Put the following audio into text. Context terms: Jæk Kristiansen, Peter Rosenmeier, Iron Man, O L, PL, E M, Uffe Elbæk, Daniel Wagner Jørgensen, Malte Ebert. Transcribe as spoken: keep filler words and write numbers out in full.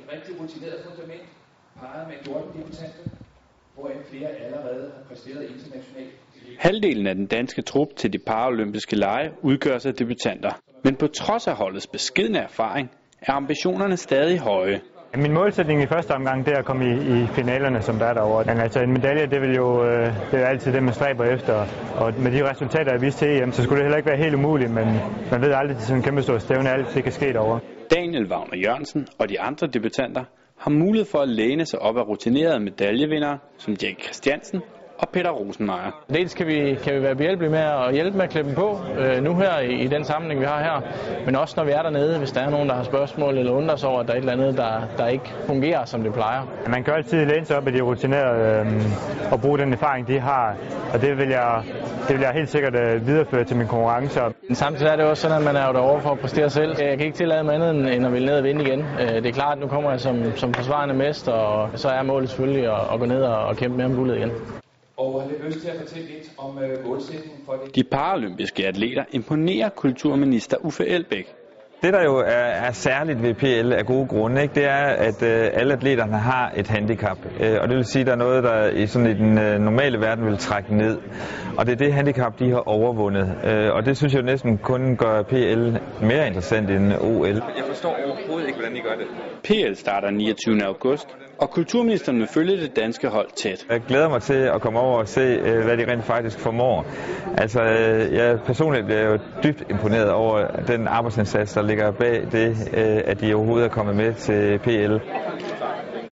Et rigtig rutineret fundament, parret med fjorten debutanter, hvoraf flere allerede har præsteret internationalt. Halvdelen af den danske trup til de paralympiske lege udgøres af debutanter. Men på trods af holdets beskedne erfaring, er ambitionerne stadig høje. Min målsætning i første omgang, det er at komme i, i finalerne, som der er derovre. Men altså en medalje, det, vil jo, det er jo altid det, man stræber efter. Og med de resultater, jeg viste til E M, så skulle det heller ikke være helt umuligt, men man ved aldrig, at sådan en kæmpe stor stævne, alt det kan ske derovre. Daniel Wagner Jørgensen og de andre debutanter har mulighed for at læne sig op af rutinerede medaljevindere som Jæk Kristiansen og Peter Rosenmeier. Dels kan vi, kan vi være behjælpelige med at hjælpe med at klippe på, øh, nu her i, i den sammenhæng, vi har her, men også når vi er dernede, hvis der er nogen, der har spørgsmål eller undrer sig over, at der er et eller andet, der, der ikke fungerer, som det plejer. Man kan altid læne sig op af de rutinerede øh, og bruge den erfaring, de har, og det vil jeg, det vil jeg helt sikkert øh, videreføre til mine konkurrencer. Samtidig er det også sådan, at man er jo derovre for at præstere selv. Jeg kan ikke tillade mig andet, end at ville ned og vinde igen. Det er klart, at nu kommer jeg som, som forsvarende mester, og så er målet selvfølgelig at, at gå ned og, og kæmpe mere om guldet igen. Og har lyst til at fortælle lidt om målsætningen for det. De paralympiske atleter imponerer kulturminister Uffe Elbæk. Det, der jo er, er særligt ved P L af gode grunde, ikke, det er, at øh, alle atleterne har et handicap. Øh, og det vil sige, at der er noget, der i, sådan, i den øh, normale verden vil trække ned. Og det er det handicap, de har overvundet. Øh, og det synes jeg jo næsten kun gør P L mere interessant end O L. Jeg forstår overhovedet ikke, hvordan I gør det. P L starter niogtyvende august, og kulturministeren vil følge det danske hold tæt. Jeg glæder mig til at komme over og se, øh, hvad de rent faktisk formår. Altså, øh, jeg personligt bliver jo dybt imponeret over den arbejdsindsats, der ligger bag det, at de overhovedet er kommet med til P L.